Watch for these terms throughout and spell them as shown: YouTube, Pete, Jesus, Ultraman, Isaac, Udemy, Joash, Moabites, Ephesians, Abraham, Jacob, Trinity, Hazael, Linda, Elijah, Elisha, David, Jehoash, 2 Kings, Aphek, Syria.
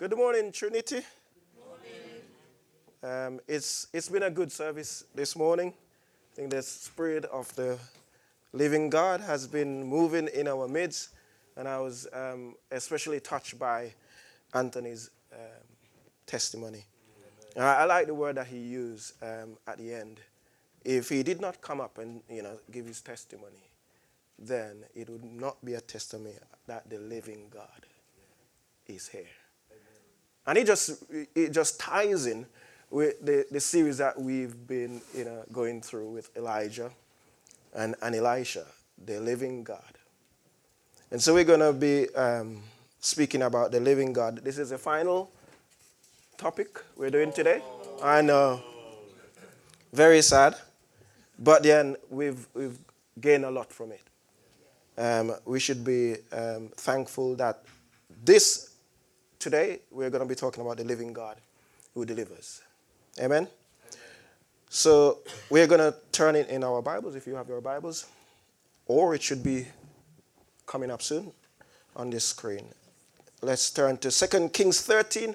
Good morning, Trinity. Good morning. It's been a good service this morning. I think the spirit of the living God has been moving in our midst, and I was especially touched by Anthony's testimony. And I like the word that he used at the end. If he did not come up and give his testimony, then it would not be a testimony that the living God is here. And it just ties in with the series that we've been going through with Elijah and Elisha, the living God. And so we're going to be speaking about the living God. This is the final topic we're doing today. I know, very sad, but then we've gained a lot from it. We should be thankful that today, we're going to be talking about the living God who delivers. Amen? So, we're going to turn it in our Bibles, if you have your Bibles. Or it should be coming up soon on this screen. Let's turn to 2 Kings 13,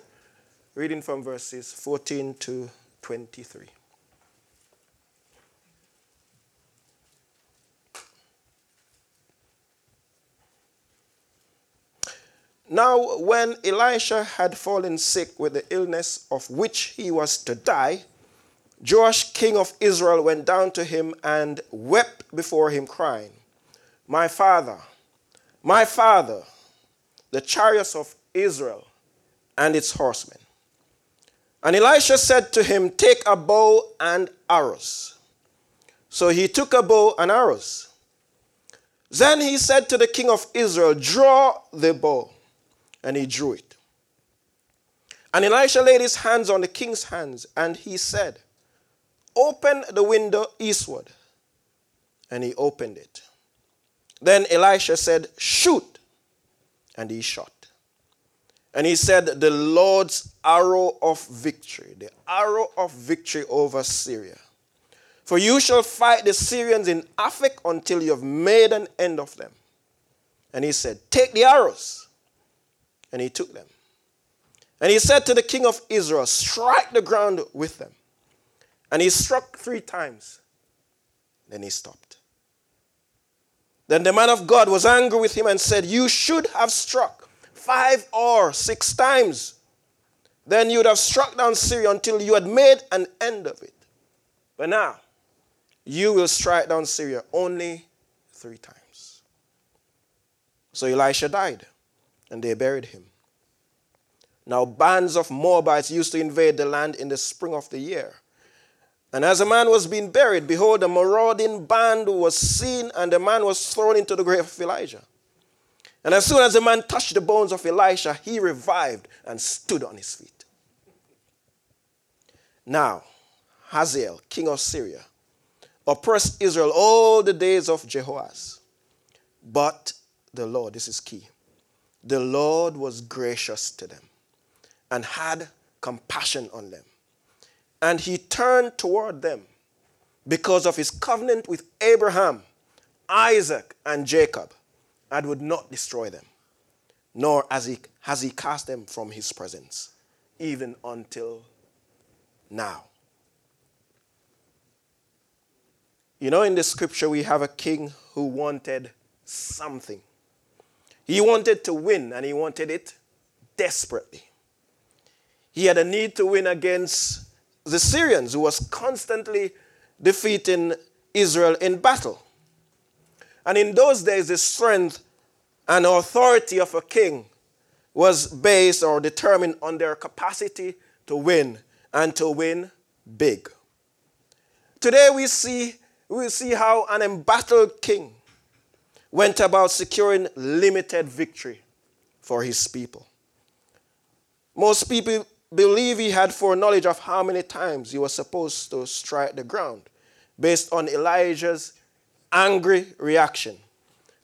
reading from verses 14 to 23. Now, when Elisha had fallen sick with the illness of which he was to die, Joash, king of Israel, went down to him and wept before him, crying, my father, the chariots of Israel and its horsemen. And Elisha said to him, take a bow and arrows. So he took a bow and arrows. Then he said to the king of Israel, draw the bow. And he drew it. And Elisha laid his hands on the king's hands, and he said, open the window eastward. And he opened it. Then Elisha said, shoot. And he shot. And he said, the Lord's arrow of victory, the arrow of victory over Syria. For you shall fight the Syrians in Aphek until you have made an end of them. And he said, take the arrows. And he took them. And he said to the king of Israel, strike the ground with them. And he struck three times. Then he stopped. Then the man of God was angry with him and said, you should have struck 5 or 6 times. Then you would have struck down Syria until you had made an end of it. But now, you will strike down Syria only 3 times. So Elisha died. And they buried him. Now bands of Moabites used to invade the land in the spring of the year. And as a man was being buried, behold, a marauding band was seen, and the man was thrown into the grave of Elijah. And as soon as the man touched the bones of Elisha, he revived and stood on his feet. Now Hazael, king of Syria, oppressed Israel all the days of Jehoash. But the Lord, this is key, the Lord was gracious to them and had compassion on them. And he turned toward them because of his covenant with Abraham, Isaac, and Jacob, and would not destroy them, nor has he cast them from his presence, even until now. In the scripture, we have a king who wanted something. He wanted to win, and he wanted it desperately. He had a need to win against the Syrians, who was constantly defeating Israel in battle. And in those days, the strength and authority of a king was based or determined on their capacity to win, and to win big. Today we see how an embattled king went about securing limited victory for his people. Most people believe he had foreknowledge of how many times he was supposed to strike the ground, based on Elijah's angry reaction,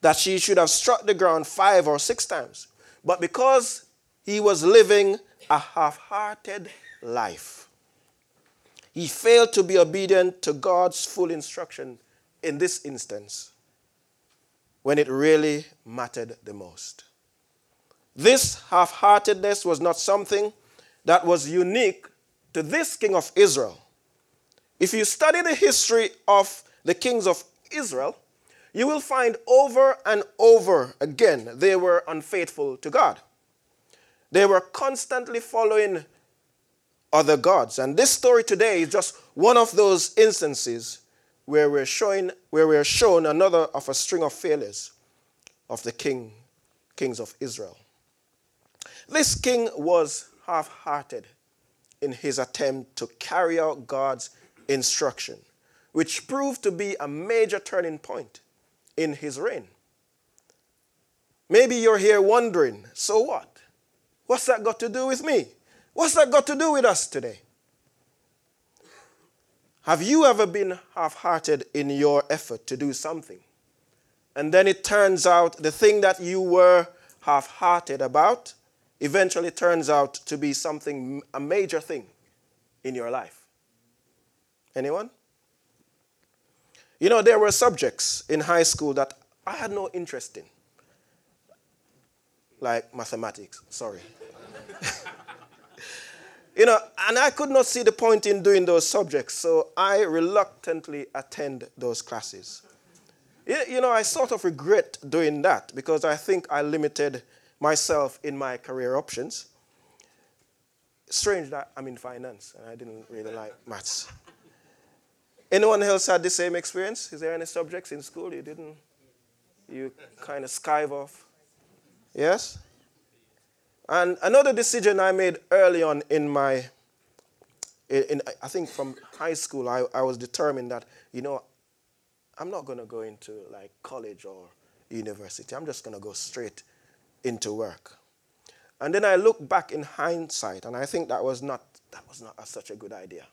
that she should have struck the ground 5 or 6 times. But because he was living a half-hearted life, he failed to be obedient to God's full instruction in this instance, when it really mattered the most. This half-heartedness was not something that was unique to this king of Israel. If you study the history of the kings of Israel, you will find over and over again they were unfaithful to God. They were constantly following other gods. And this story today is just one of those instances where we're shown another of a string of failures of the kings of Israel. This king was half-hearted in his attempt to carry out God's instruction, which proved to be a major turning point in his reign. Maybe you're here wondering, so what? What's that got to do with me? What's that got to do with us today? Have you ever been half-hearted in your effort to do something? And then it turns out the thing that you were half-hearted about eventually turns out to be something, a major thing in your life. Anyone? You know, there were subjects in high school that I had no interest in. Like mathematics, sorry. You know, and I could not see the point in doing those subjects, so I reluctantly attend those classes. You know, I sort of regret doing that because I think I limited myself in my career options. Strange that I'm in finance and I didn't really like maths. Anyone else had the same experience? Is there any subjects in school you kind of skive off? Yes? And another decision I made early on I think from high school, I was determined that, you know, I'm not going to go into like college or university. I'm just going to go straight into work. And then I look back in hindsight, and I think that was not such a good idea.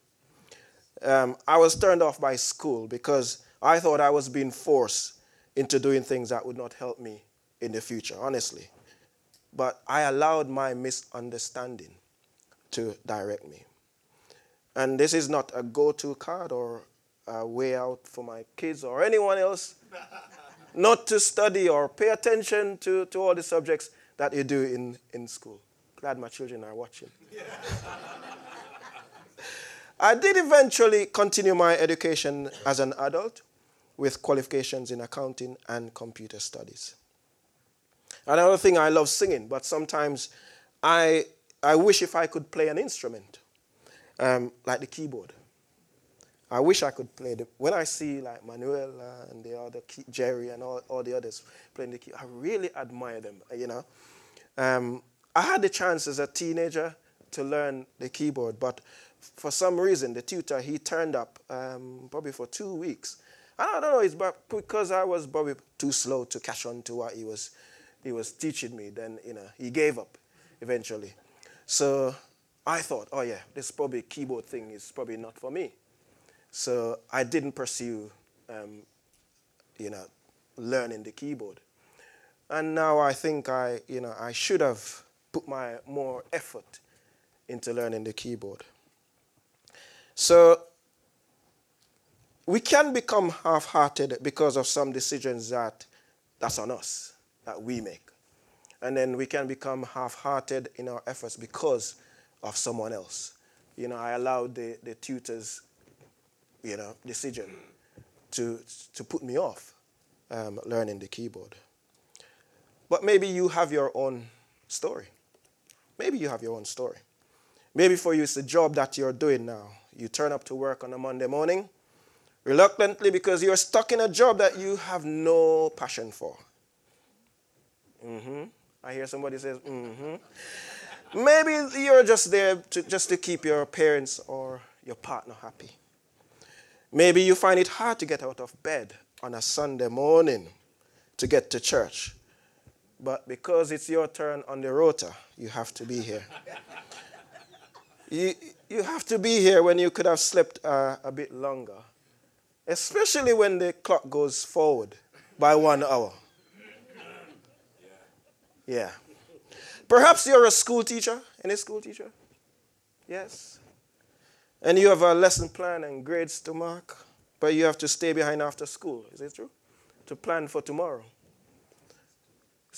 I was turned off by school because I thought I was being forced into doing things that would not help me in the future, honestly. But I allowed my misunderstanding to direct me. And this is not a go-to card or a way out for my kids or anyone else not to study or pay attention to all the subjects that you do in school. Glad my children are watching. Yeah. I did eventually continue my education as an adult with qualifications in accounting and computer studies. Another thing, I love singing, but sometimes I wish if I could play an instrument, like the keyboard. I wish I could play when I see like Manuela and the other Jerry and all the others playing the keyboard, I really admire them, you know. I had the chance as a teenager to learn the keyboard, but for some reason the tutor, he turned up probably for 2 weeks. I don't know, it's because I was probably too slow to catch on to what he was teaching me. Then, you know, he gave up eventually. So I thought, oh yeah, this probably keyboard thing is probably not for me. So I didn't pursue, learning the keyboard. And now I think I should have put my more effort into learning the keyboard. So we can become half-hearted because of some decisions that's on us, that we make. And then we can become half-hearted in our efforts because of someone else. You know, I allowed the tutors, you know, decision to put me off learning the keyboard. But maybe you have your own story. Maybe for you it's the job that you're doing now. You turn up to work on a Monday morning reluctantly because you're stuck in a job that you have no passion for. Mm-hmm. I hear somebody says, mm-hmm. Maybe you're just there just to keep your parents or your partner happy. Maybe you find it hard to get out of bed on a Sunday morning to get to church. But because it's your turn on the rota, you have to be here. You have to be here when you could have slept a bit longer, especially when the clock goes forward by 1 hour. Yeah. Perhaps you're a school teacher. Any school teacher? Yes. And you have a lesson plan and grades to mark, but you have to stay behind after school. Is it true? To plan for tomorrow.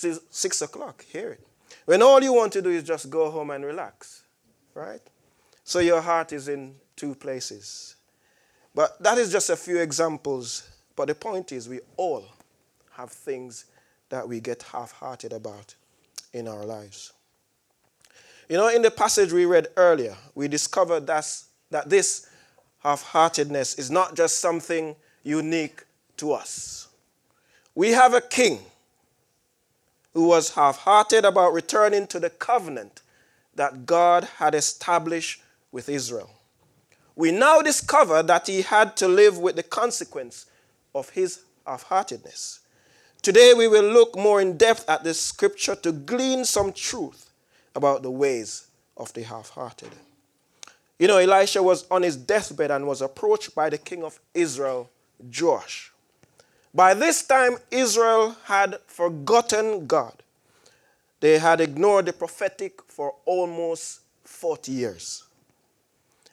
It's 6 o'clock. Hear it. When all you want to do is just go home and relax, right? So your heart is in two places. But that is just a few examples. But the point is, we all have things that we get half-hearted about in our lives. You know, in the passage we read earlier, we discovered that this half-heartedness is not just something unique to us. We have a king who was half-hearted about returning to the covenant that God had established with Israel. We now discover that he had to live with the consequence of his half-heartedness. Today we will look more in depth at this scripture to glean some truth about the ways of the half-hearted. You know, Elisha was on his deathbed and was approached by the king of Israel, Joash. By this time, Israel had forgotten God. They had ignored the prophetic for almost 40 years.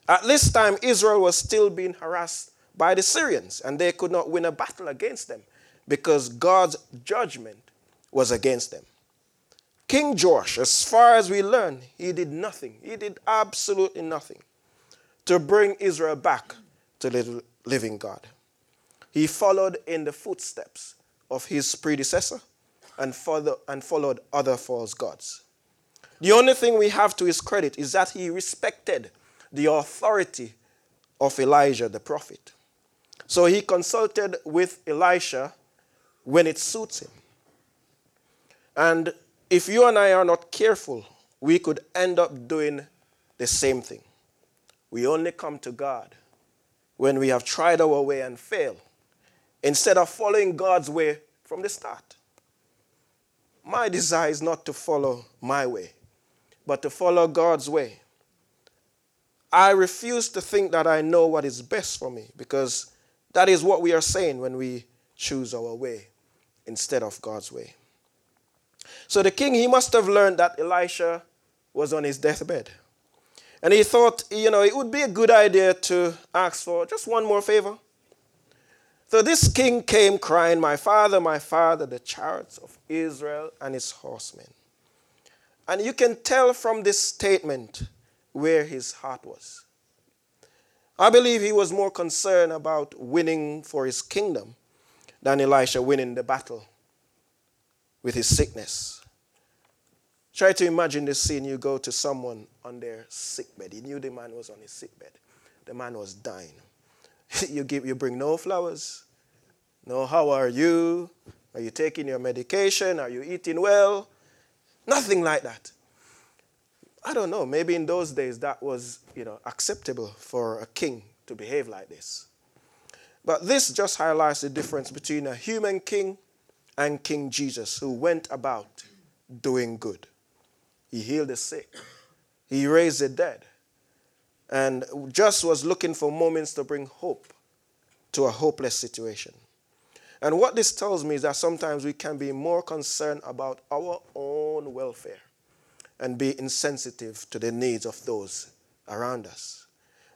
At this time, Israel was still being harassed by the Syrians, and they could not win a battle against them because God's judgment was against them. King Joash, as far as we learn, he did nothing. He did absolutely nothing to bring Israel back to the living God. He followed in the footsteps of his predecessor and followed other false gods. The only thing we have to his credit is that he respected the authority of Elijah the prophet. So he consulted with Elisha when it suits him. And if you and I are not careful, we could end up doing the same thing. We only come to God when we have tried our way and failed, instead of following God's way from the start. My desire is not to follow my way, but to follow God's way. I refuse to think that I know what is best for me, because that is what we are saying when we choose our way instead of God's way. So the king, he must have learned that Elisha was on his deathbed. And he thought, you know, it would be a good idea to ask for just one more favor. So this king came crying, my father, the chariots of Israel and his horsemen. And you can tell from this statement where his heart was. I believe he was more concerned about winning for his kingdom than Elisha winning the battle with his sickness. Try to imagine this scene. You go to someone on their sickbed. He knew the man was on his sickbed. The man was dying. You bring no flowers. No, how are you? Are you taking your medication? Are you eating well? Nothing like that. I don't know. Maybe in those days that was, you know, acceptable for a king to behave like this. But this just highlights the difference between a human king and King Jesus, who went about doing good. He healed the sick. He raised the dead. And just was looking for moments to bring hope to a hopeless situation. And what this tells me is that sometimes we can be more concerned about our own welfare and be insensitive to the needs of those around us.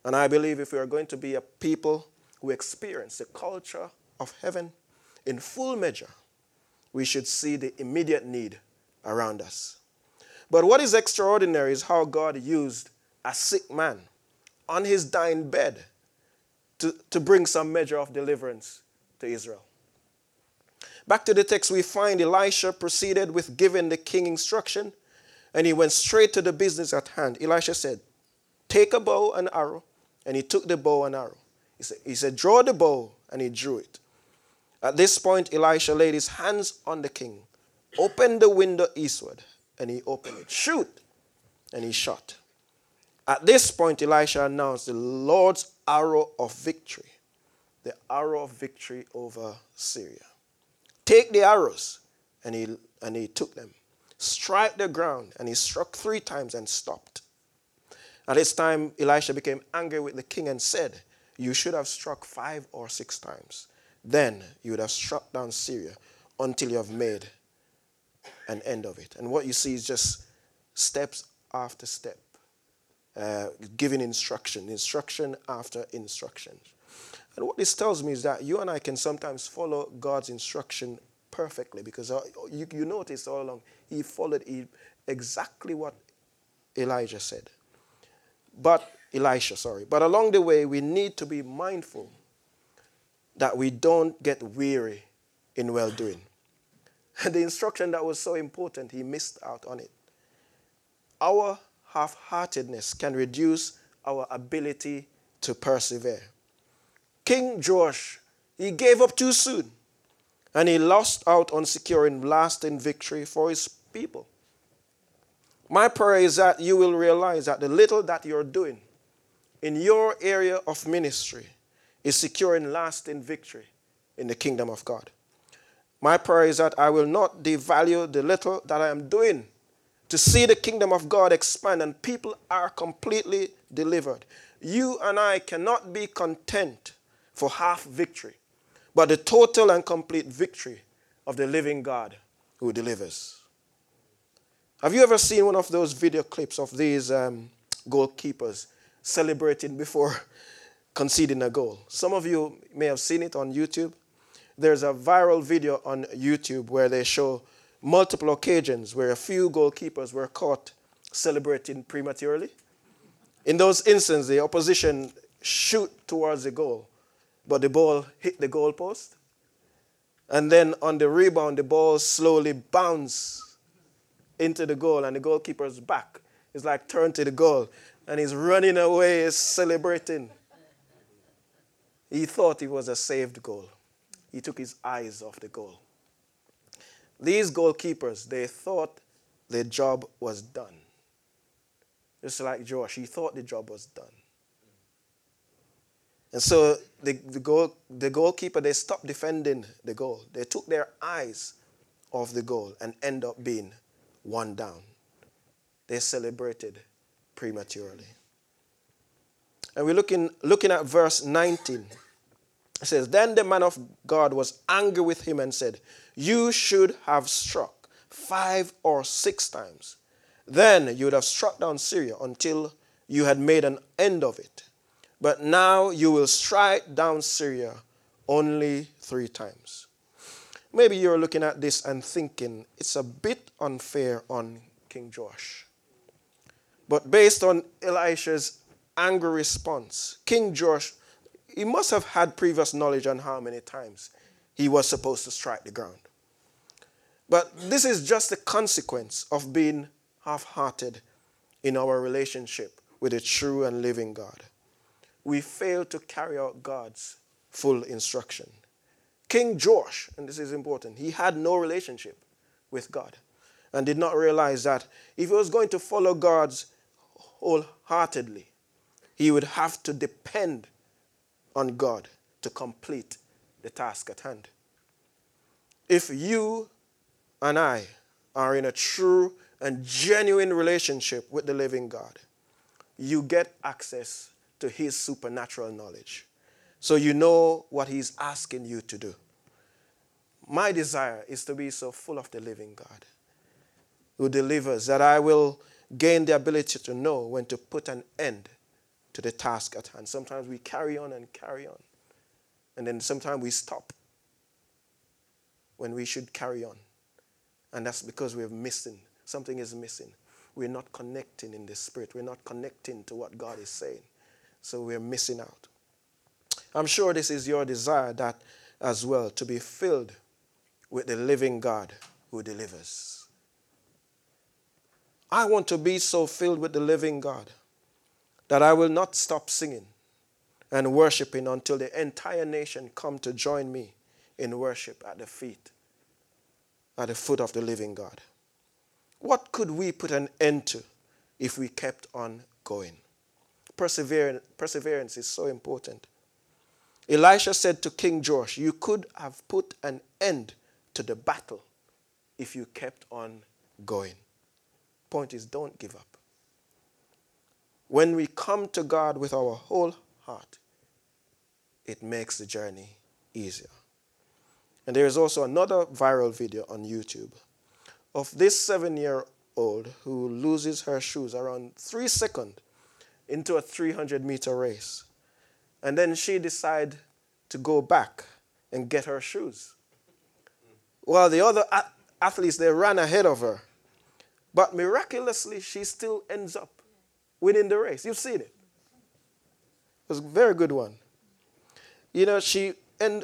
And I believe if we are going to be a people who experience the culture of heaven in full measure, we should see the immediate need around us. But what is extraordinary is how God used a sick man on his dying bed to bring some measure of deliverance to Israel. Back to the text, we find Elisha proceeded with giving the king instruction, and he went straight to the business at hand. Elisha said, take a bow and arrow, and he took the bow and arrow. He said, draw the bow, and he drew it. At this point, Elisha laid his hands on the king, opened the window eastward, and he opened it. Shoot! And he shot. At this point, Elisha announced the Lord's arrow of victory, the arrow of victory over Syria. Take the arrows, and he took them. Strike the ground, and he struck 3 times and stopped. At this time, Elisha became angry with the king and said, you should have struck 5 or 6 times. Then you would have struck down Syria until you have made an end of it. And what you see is just steps after step. Giving instruction after instruction. And what this tells me is that you and I can sometimes follow God's instruction perfectly, because you notice all along he followed, he exactly what Elijah said. But along the way, we need to be mindful that we don't get weary in well-doing. And the instruction that was so important, he missed out on it. Our half-heartedness can reduce our ability to persevere. King Joash, he gave up too soon, and he lost out on securing lasting victory for his people. My prayer is that you will realize that the little that you're doing in your area of ministry is securing lasting victory in the kingdom of God. My prayer is that I will not devalue the little that I am doing to see the kingdom of God expand and people are completely delivered. You and I cannot be content for half victory, but the total and complete victory of the living God who delivers. Have you ever seen one of those video clips of these goalkeepers celebrating before conceding a goal? Some of you may have seen it on YouTube. There's a viral video on YouTube where they show multiple occasions where a few goalkeepers were caught celebrating prematurely. In those instances, the opposition shoot towards the goal, but the ball hit the goalpost. And then on the rebound, the ball slowly bounced into the goal, and the goalkeeper's back is like turned to the goal, and he's running away, he's celebrating. He thought it was a saved goal. He took his eyes off the goal. These goalkeepers, they thought their job was done. Just like Joash, he thought the job was done. And so the goalkeeper, they stopped defending the goal. They took their eyes off the goal and end up being one down. They celebrated prematurely. And we're looking at verse 19. It says, "Then the man of God was angry with him and said, 'You should have struck 5 or 6 times. Then you would have struck down Syria until you had made an end of it. But now you will strike down Syria only 3 times.'" Maybe you're looking at this and thinking, it's a bit unfair on King Joash. But based on Elisha's angry response, King Joash, he must have had previous knowledge on how many times he was supposed to strike the ground. But this is just the consequence of being half-hearted in our relationship with a true and living God. We fail to carry out God's full instruction. King Joash, and this is important, he had no relationship with God and did not realize that if he was going to follow God wholeheartedly, he would have to depend on God to complete the task at hand. If you and I are in a true and genuine relationship with the living God, you get access to his supernatural knowledge. So you know what he's asking you to do. My desire is to be so full of the living God who delivers that I will gain the ability to know when to put an end to the task at hand. Sometimes we carry on and carry on. And then sometimes we stop when we should carry on. And that's because we're missing. Something is missing. We're not connecting in the spirit. We're not connecting to what God is saying. So we're missing out. I'm sure this is your desire, that as well, to be filled with the living God who delivers. I want to be so filled with the living God that I will not stop singing and worshiping until the entire nation come to join me in worship at the foot of the living God. What could we put an end to if we kept on going? Perseverance is so important. Elisha said to King Joash, "You could have put an end to the battle if you kept on going." Point is, don't give up. When we come to God with our whole heart, it makes the journey easier. And there is also another viral video on YouTube of this 7-year-old who loses her shoes around 3 seconds into a 300-meter race. And then she decided to go back and get her shoes, while the other athletes, they ran ahead of her. But miraculously, she still ends up winning the race. You've seen it. It was a very good one. You know, she ended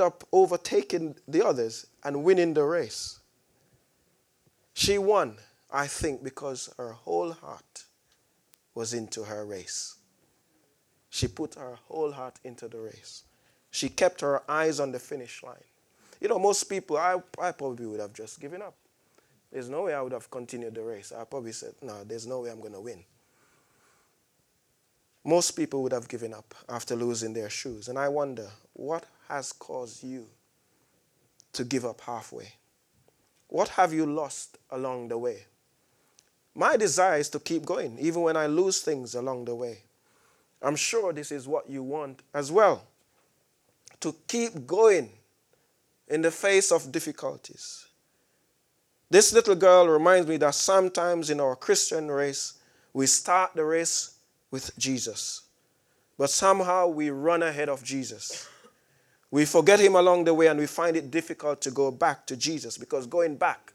up overtaking the others and winning the race. She won, I think, because her whole heart was into her race. She put her whole heart into the race. She kept her eyes on the finish line. You know, most people, I probably would have just given up. There's no way I would have continued the race. I probably said, no, there's no way I'm going to win. Most people would have given up after losing their shoes. And I wonder, what has caused you to give up halfway? What have you lost along the way? My desire is to keep going, even when I lose things along the way. I'm sure this is what you want as well, to keep going in the face of difficulties. This little girl reminds me that sometimes in our Christian race, we start the race with Jesus, but somehow we run ahead of Jesus. We forget him along the way, and we find it difficult to go back to Jesus, because going back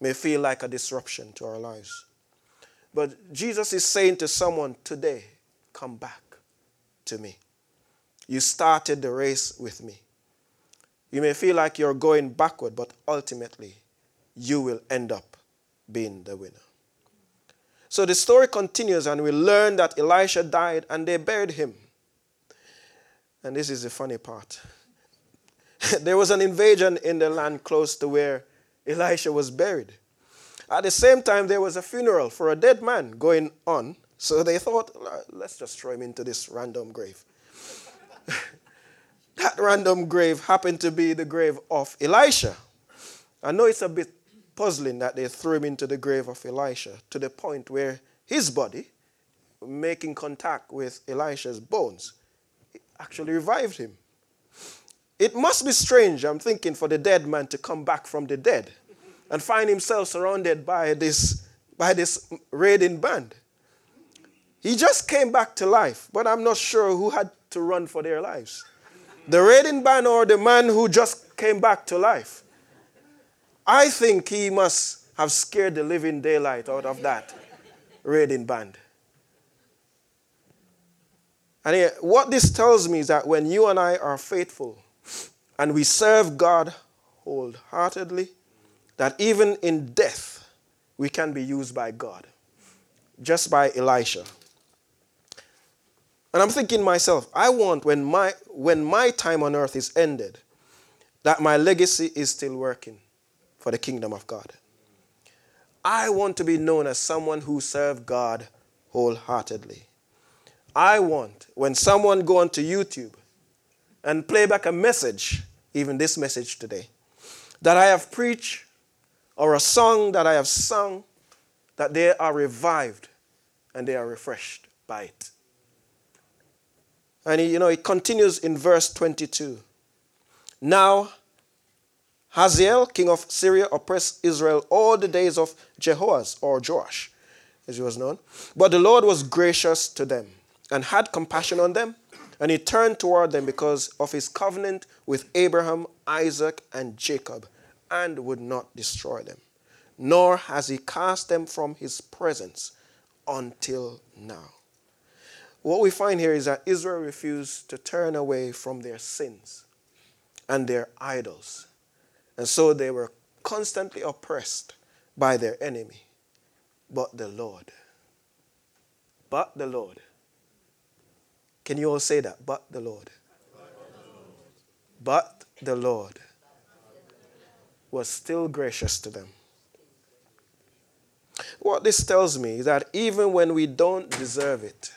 may feel like a disruption to our lives. But Jesus is saying to someone today, come back to me. You started the race with me. You may feel like you're going backward, but ultimately you will end up being the winner. So the story continues, and we learn that Elisha died and they buried him. And this is the funny part. There was an invasion in the land close to where Elisha was buried. At the same time, there was a funeral for a dead man going on. So they thought, let's just throw him into this random grave. That random grave happened to be the grave of Elisha. I know it's a bit puzzling that they threw him into the grave of Elisha, to the point where his body, making contact with Elisha's bones, actually revived him. It must be strange, I'm thinking, for the dead man to come back from the dead and find himself surrounded by this raiding band. He just came back to life, but I'm not sure who had to run for their lives. The raiding band or the man who just came back to life. I think he must have scared the living daylight out of that raiding band. And what this tells me is that when you and I are faithful and we serve God wholeheartedly, that even in death, we can be used by God, just by Elisha. And I'm thinking myself, I want when my time on earth is ended, that my legacy is still working for the kingdom of God. I want to be known as someone who served God wholeheartedly. I want, when someone go onto YouTube and play back a message, even this message today, that I have preached, or a song that I have sung, that they are revived and they are refreshed by it. And it continues in verse 22. Now, Hazael, king of Syria, oppressed Israel all the days of Jehoaz, or Joash, as he was known. But the Lord was gracious to them and had compassion on them, and he turned toward them because of his covenant with Abraham, Isaac, and Jacob, and would not destroy them, nor has he cast them from his presence until now. What we find here is that Israel refused to turn away from their sins and their idols, and so they were constantly oppressed by their enemy. But the Lord. Can you all say that? But the Lord. But the Lord was still gracious to them. What this tells me is that even when we don't deserve it,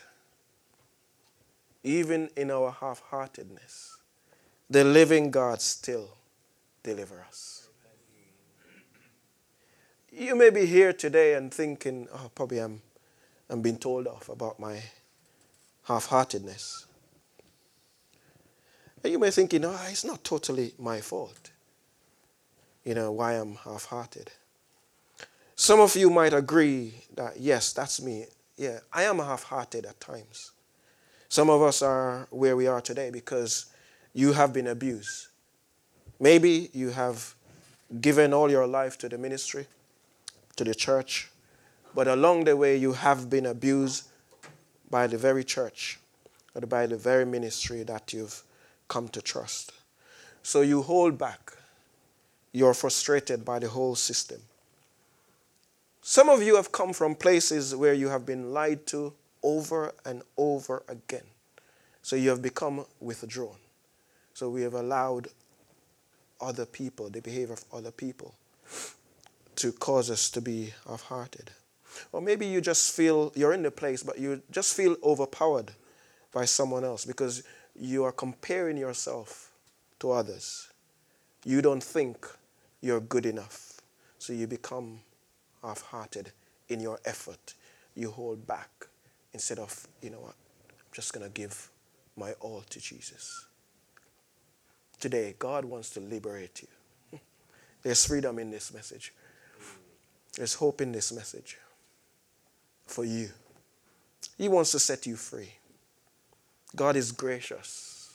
even in our half-heartedness, the living God still delivers us. You may be here today and thinking, oh, probably I'm being told off about my half-heartedness. And you may think, it's not totally my fault, why I'm half-hearted. Some of you might agree that, yes, that's me. Yeah, I am half-hearted at times. Some of us are where we are today because you have been abused. Maybe you have given all your life to the ministry. to the church, but along the way you have been abused by the very church or by the very ministry that you've come to trust. So you hold back. You're frustrated by the whole system. Some of you have come from places where you have been lied to over and over again. So you have become withdrawn. So we have allowed other people, the behavior of other people, to cause us to be half-hearted. Or maybe you just feel you're in the place, but you just feel overpowered by someone else because you are comparing yourself to others. You don't think you're good enough. So you become half-hearted in your effort. You hold back instead of, you know what, I'm just going to give my all to Jesus. Today, God wants to liberate you. There's freedom in this message. There's hope in this message for you. He wants to set you free. God is gracious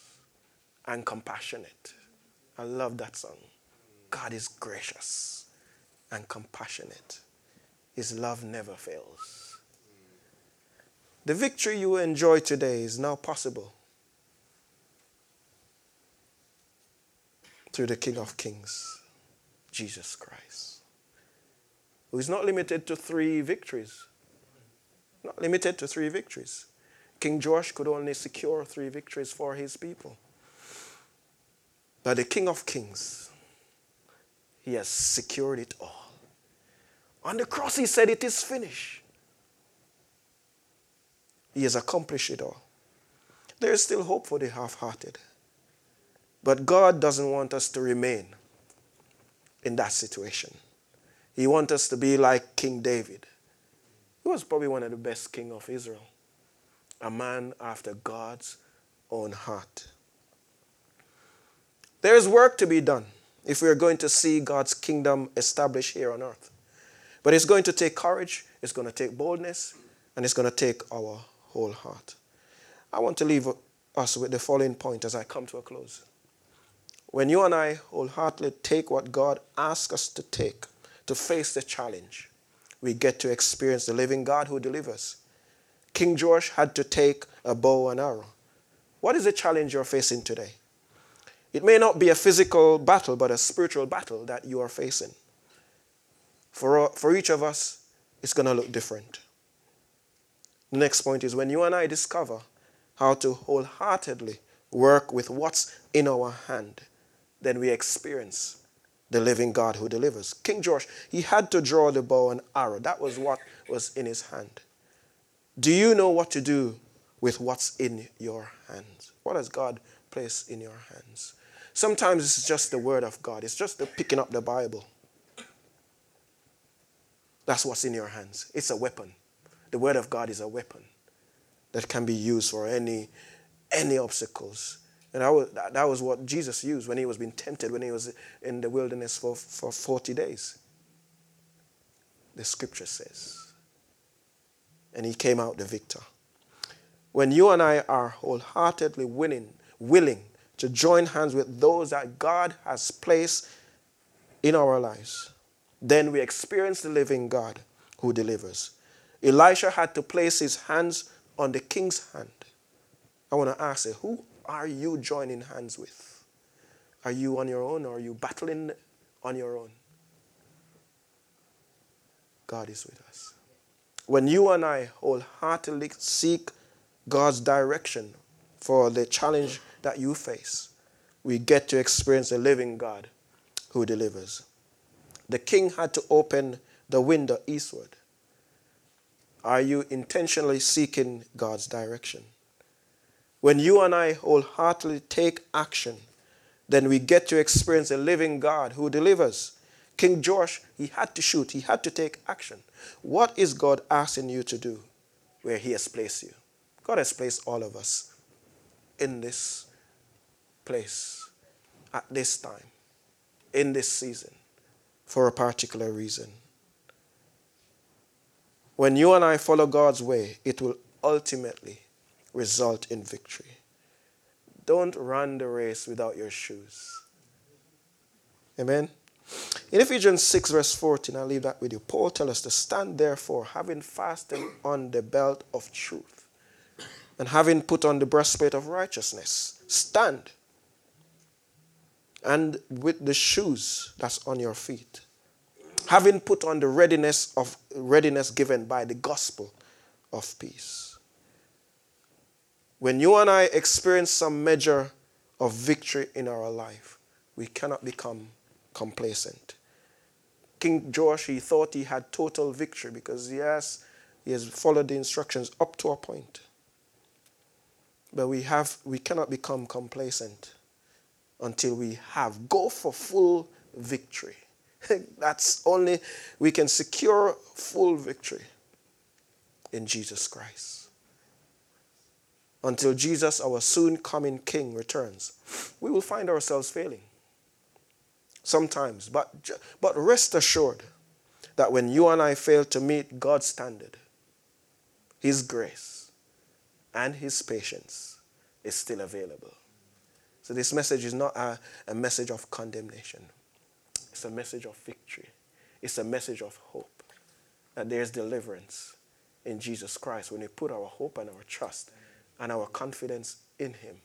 and compassionate. I love that song. God is gracious and compassionate. His love never fails. The victory you enjoy today is now possible through the King of Kings, Jesus Christ, who is not limited to three victories. Not limited to three victories. King Joash could only secure three victories for his people. But the King of Kings, he has secured it all. On the cross he said, it is finished. He has accomplished it all. There is still hope for the half-hearted. But God doesn't want us to remain in that situation. He wants us to be like King David. He was probably one of the best king of Israel. A man after God's own heart. There is work to be done if we are going to see God's kingdom established here on earth. But it's going to take courage, it's going to take boldness, and it's going to take our whole heart. I want to leave us with the following point as I come to a close. When you and I wholeheartedly take what God asks us to take to face the challenge, we get to experience the living God who delivers. King Joash had to take a bow and arrow. What is the challenge you're facing today? It may not be a physical battle, but a spiritual battle that you are facing. For each of us, it's going to look different. The next point is when you and I discover how to wholeheartedly work with what's in our hand, then we experience the living God who delivers. King Joash, he had to draw the bow and arrow. That was what was in his hand. Do you know what to do with what's in your hands? What has God placed in your hands? Sometimes it's just the word of God. It's just the picking up the Bible. That's what's in your hands. It's a weapon. The word of God is a weapon that can be used for any obstacles. And that was what Jesus used when he was being tempted, when he was in the wilderness for 40 days. The scripture says. And he came out the victor. When you and I are wholeheartedly willing to join hands with those that God has placed in our lives, then we experience the living God who delivers. Elisha had to place his hands on the king's hand. I want to ask you, who are you joining hands with? Are you on your own or are you battling on your own? God is with us. When you and I wholeheartedly seek God's direction for the challenge that you face, we get to experience the living God who delivers. The king had to open the window eastward. Are you intentionally seeking God's direction? When you and I wholeheartedly take action, then we get to experience a living God who delivers. King Joash, he had to shoot. He had to take action. What is God asking you to do where he has placed you? God has placed all of us in this place, at this time, in this season, for a particular reason. When you and I follow God's way, it will ultimately result in victory. Don't run the race without your shoes. Amen? In Ephesians 6, verse 14, I'll leave that with you. Paul tells us to stand therefore, having fastened on the belt of truth, and having put on the breastplate of righteousness, stand. And with the shoes that's on your feet, having put on the readiness given by the gospel of peace. When you and I experience some measure of victory in our life, we cannot become complacent. King Joash, he thought he had total victory because, yes, he has followed the instructions up to a point. But we cannot become complacent until we have. Go for full victory. That's only, we can secure full victory in Jesus Christ. Until Jesus, our soon coming King, returns, we will find ourselves failing. Sometimes, but rest assured that when you and I fail to meet God's standard, His grace and His patience is still available. So this message is not a message of condemnation. It's a message of victory. It's a message of hope that there's deliverance in Jesus Christ. When we put our hope and our trust and our confidence in Him,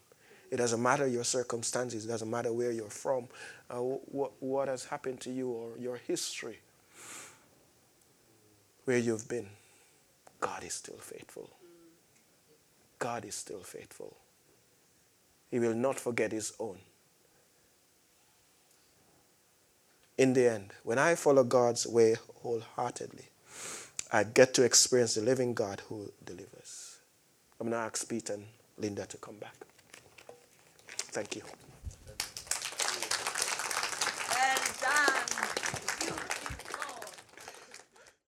it doesn't matter your circumstances. It doesn't matter where you're from, what has happened to you, or your history, where you've been. God is still faithful. God is still faithful. He will not forget His own. In the end, when I follow God's way wholeheartedly, I get to experience the living God who delivers. I'm going to ask Pete and Linda to come back. Thank you.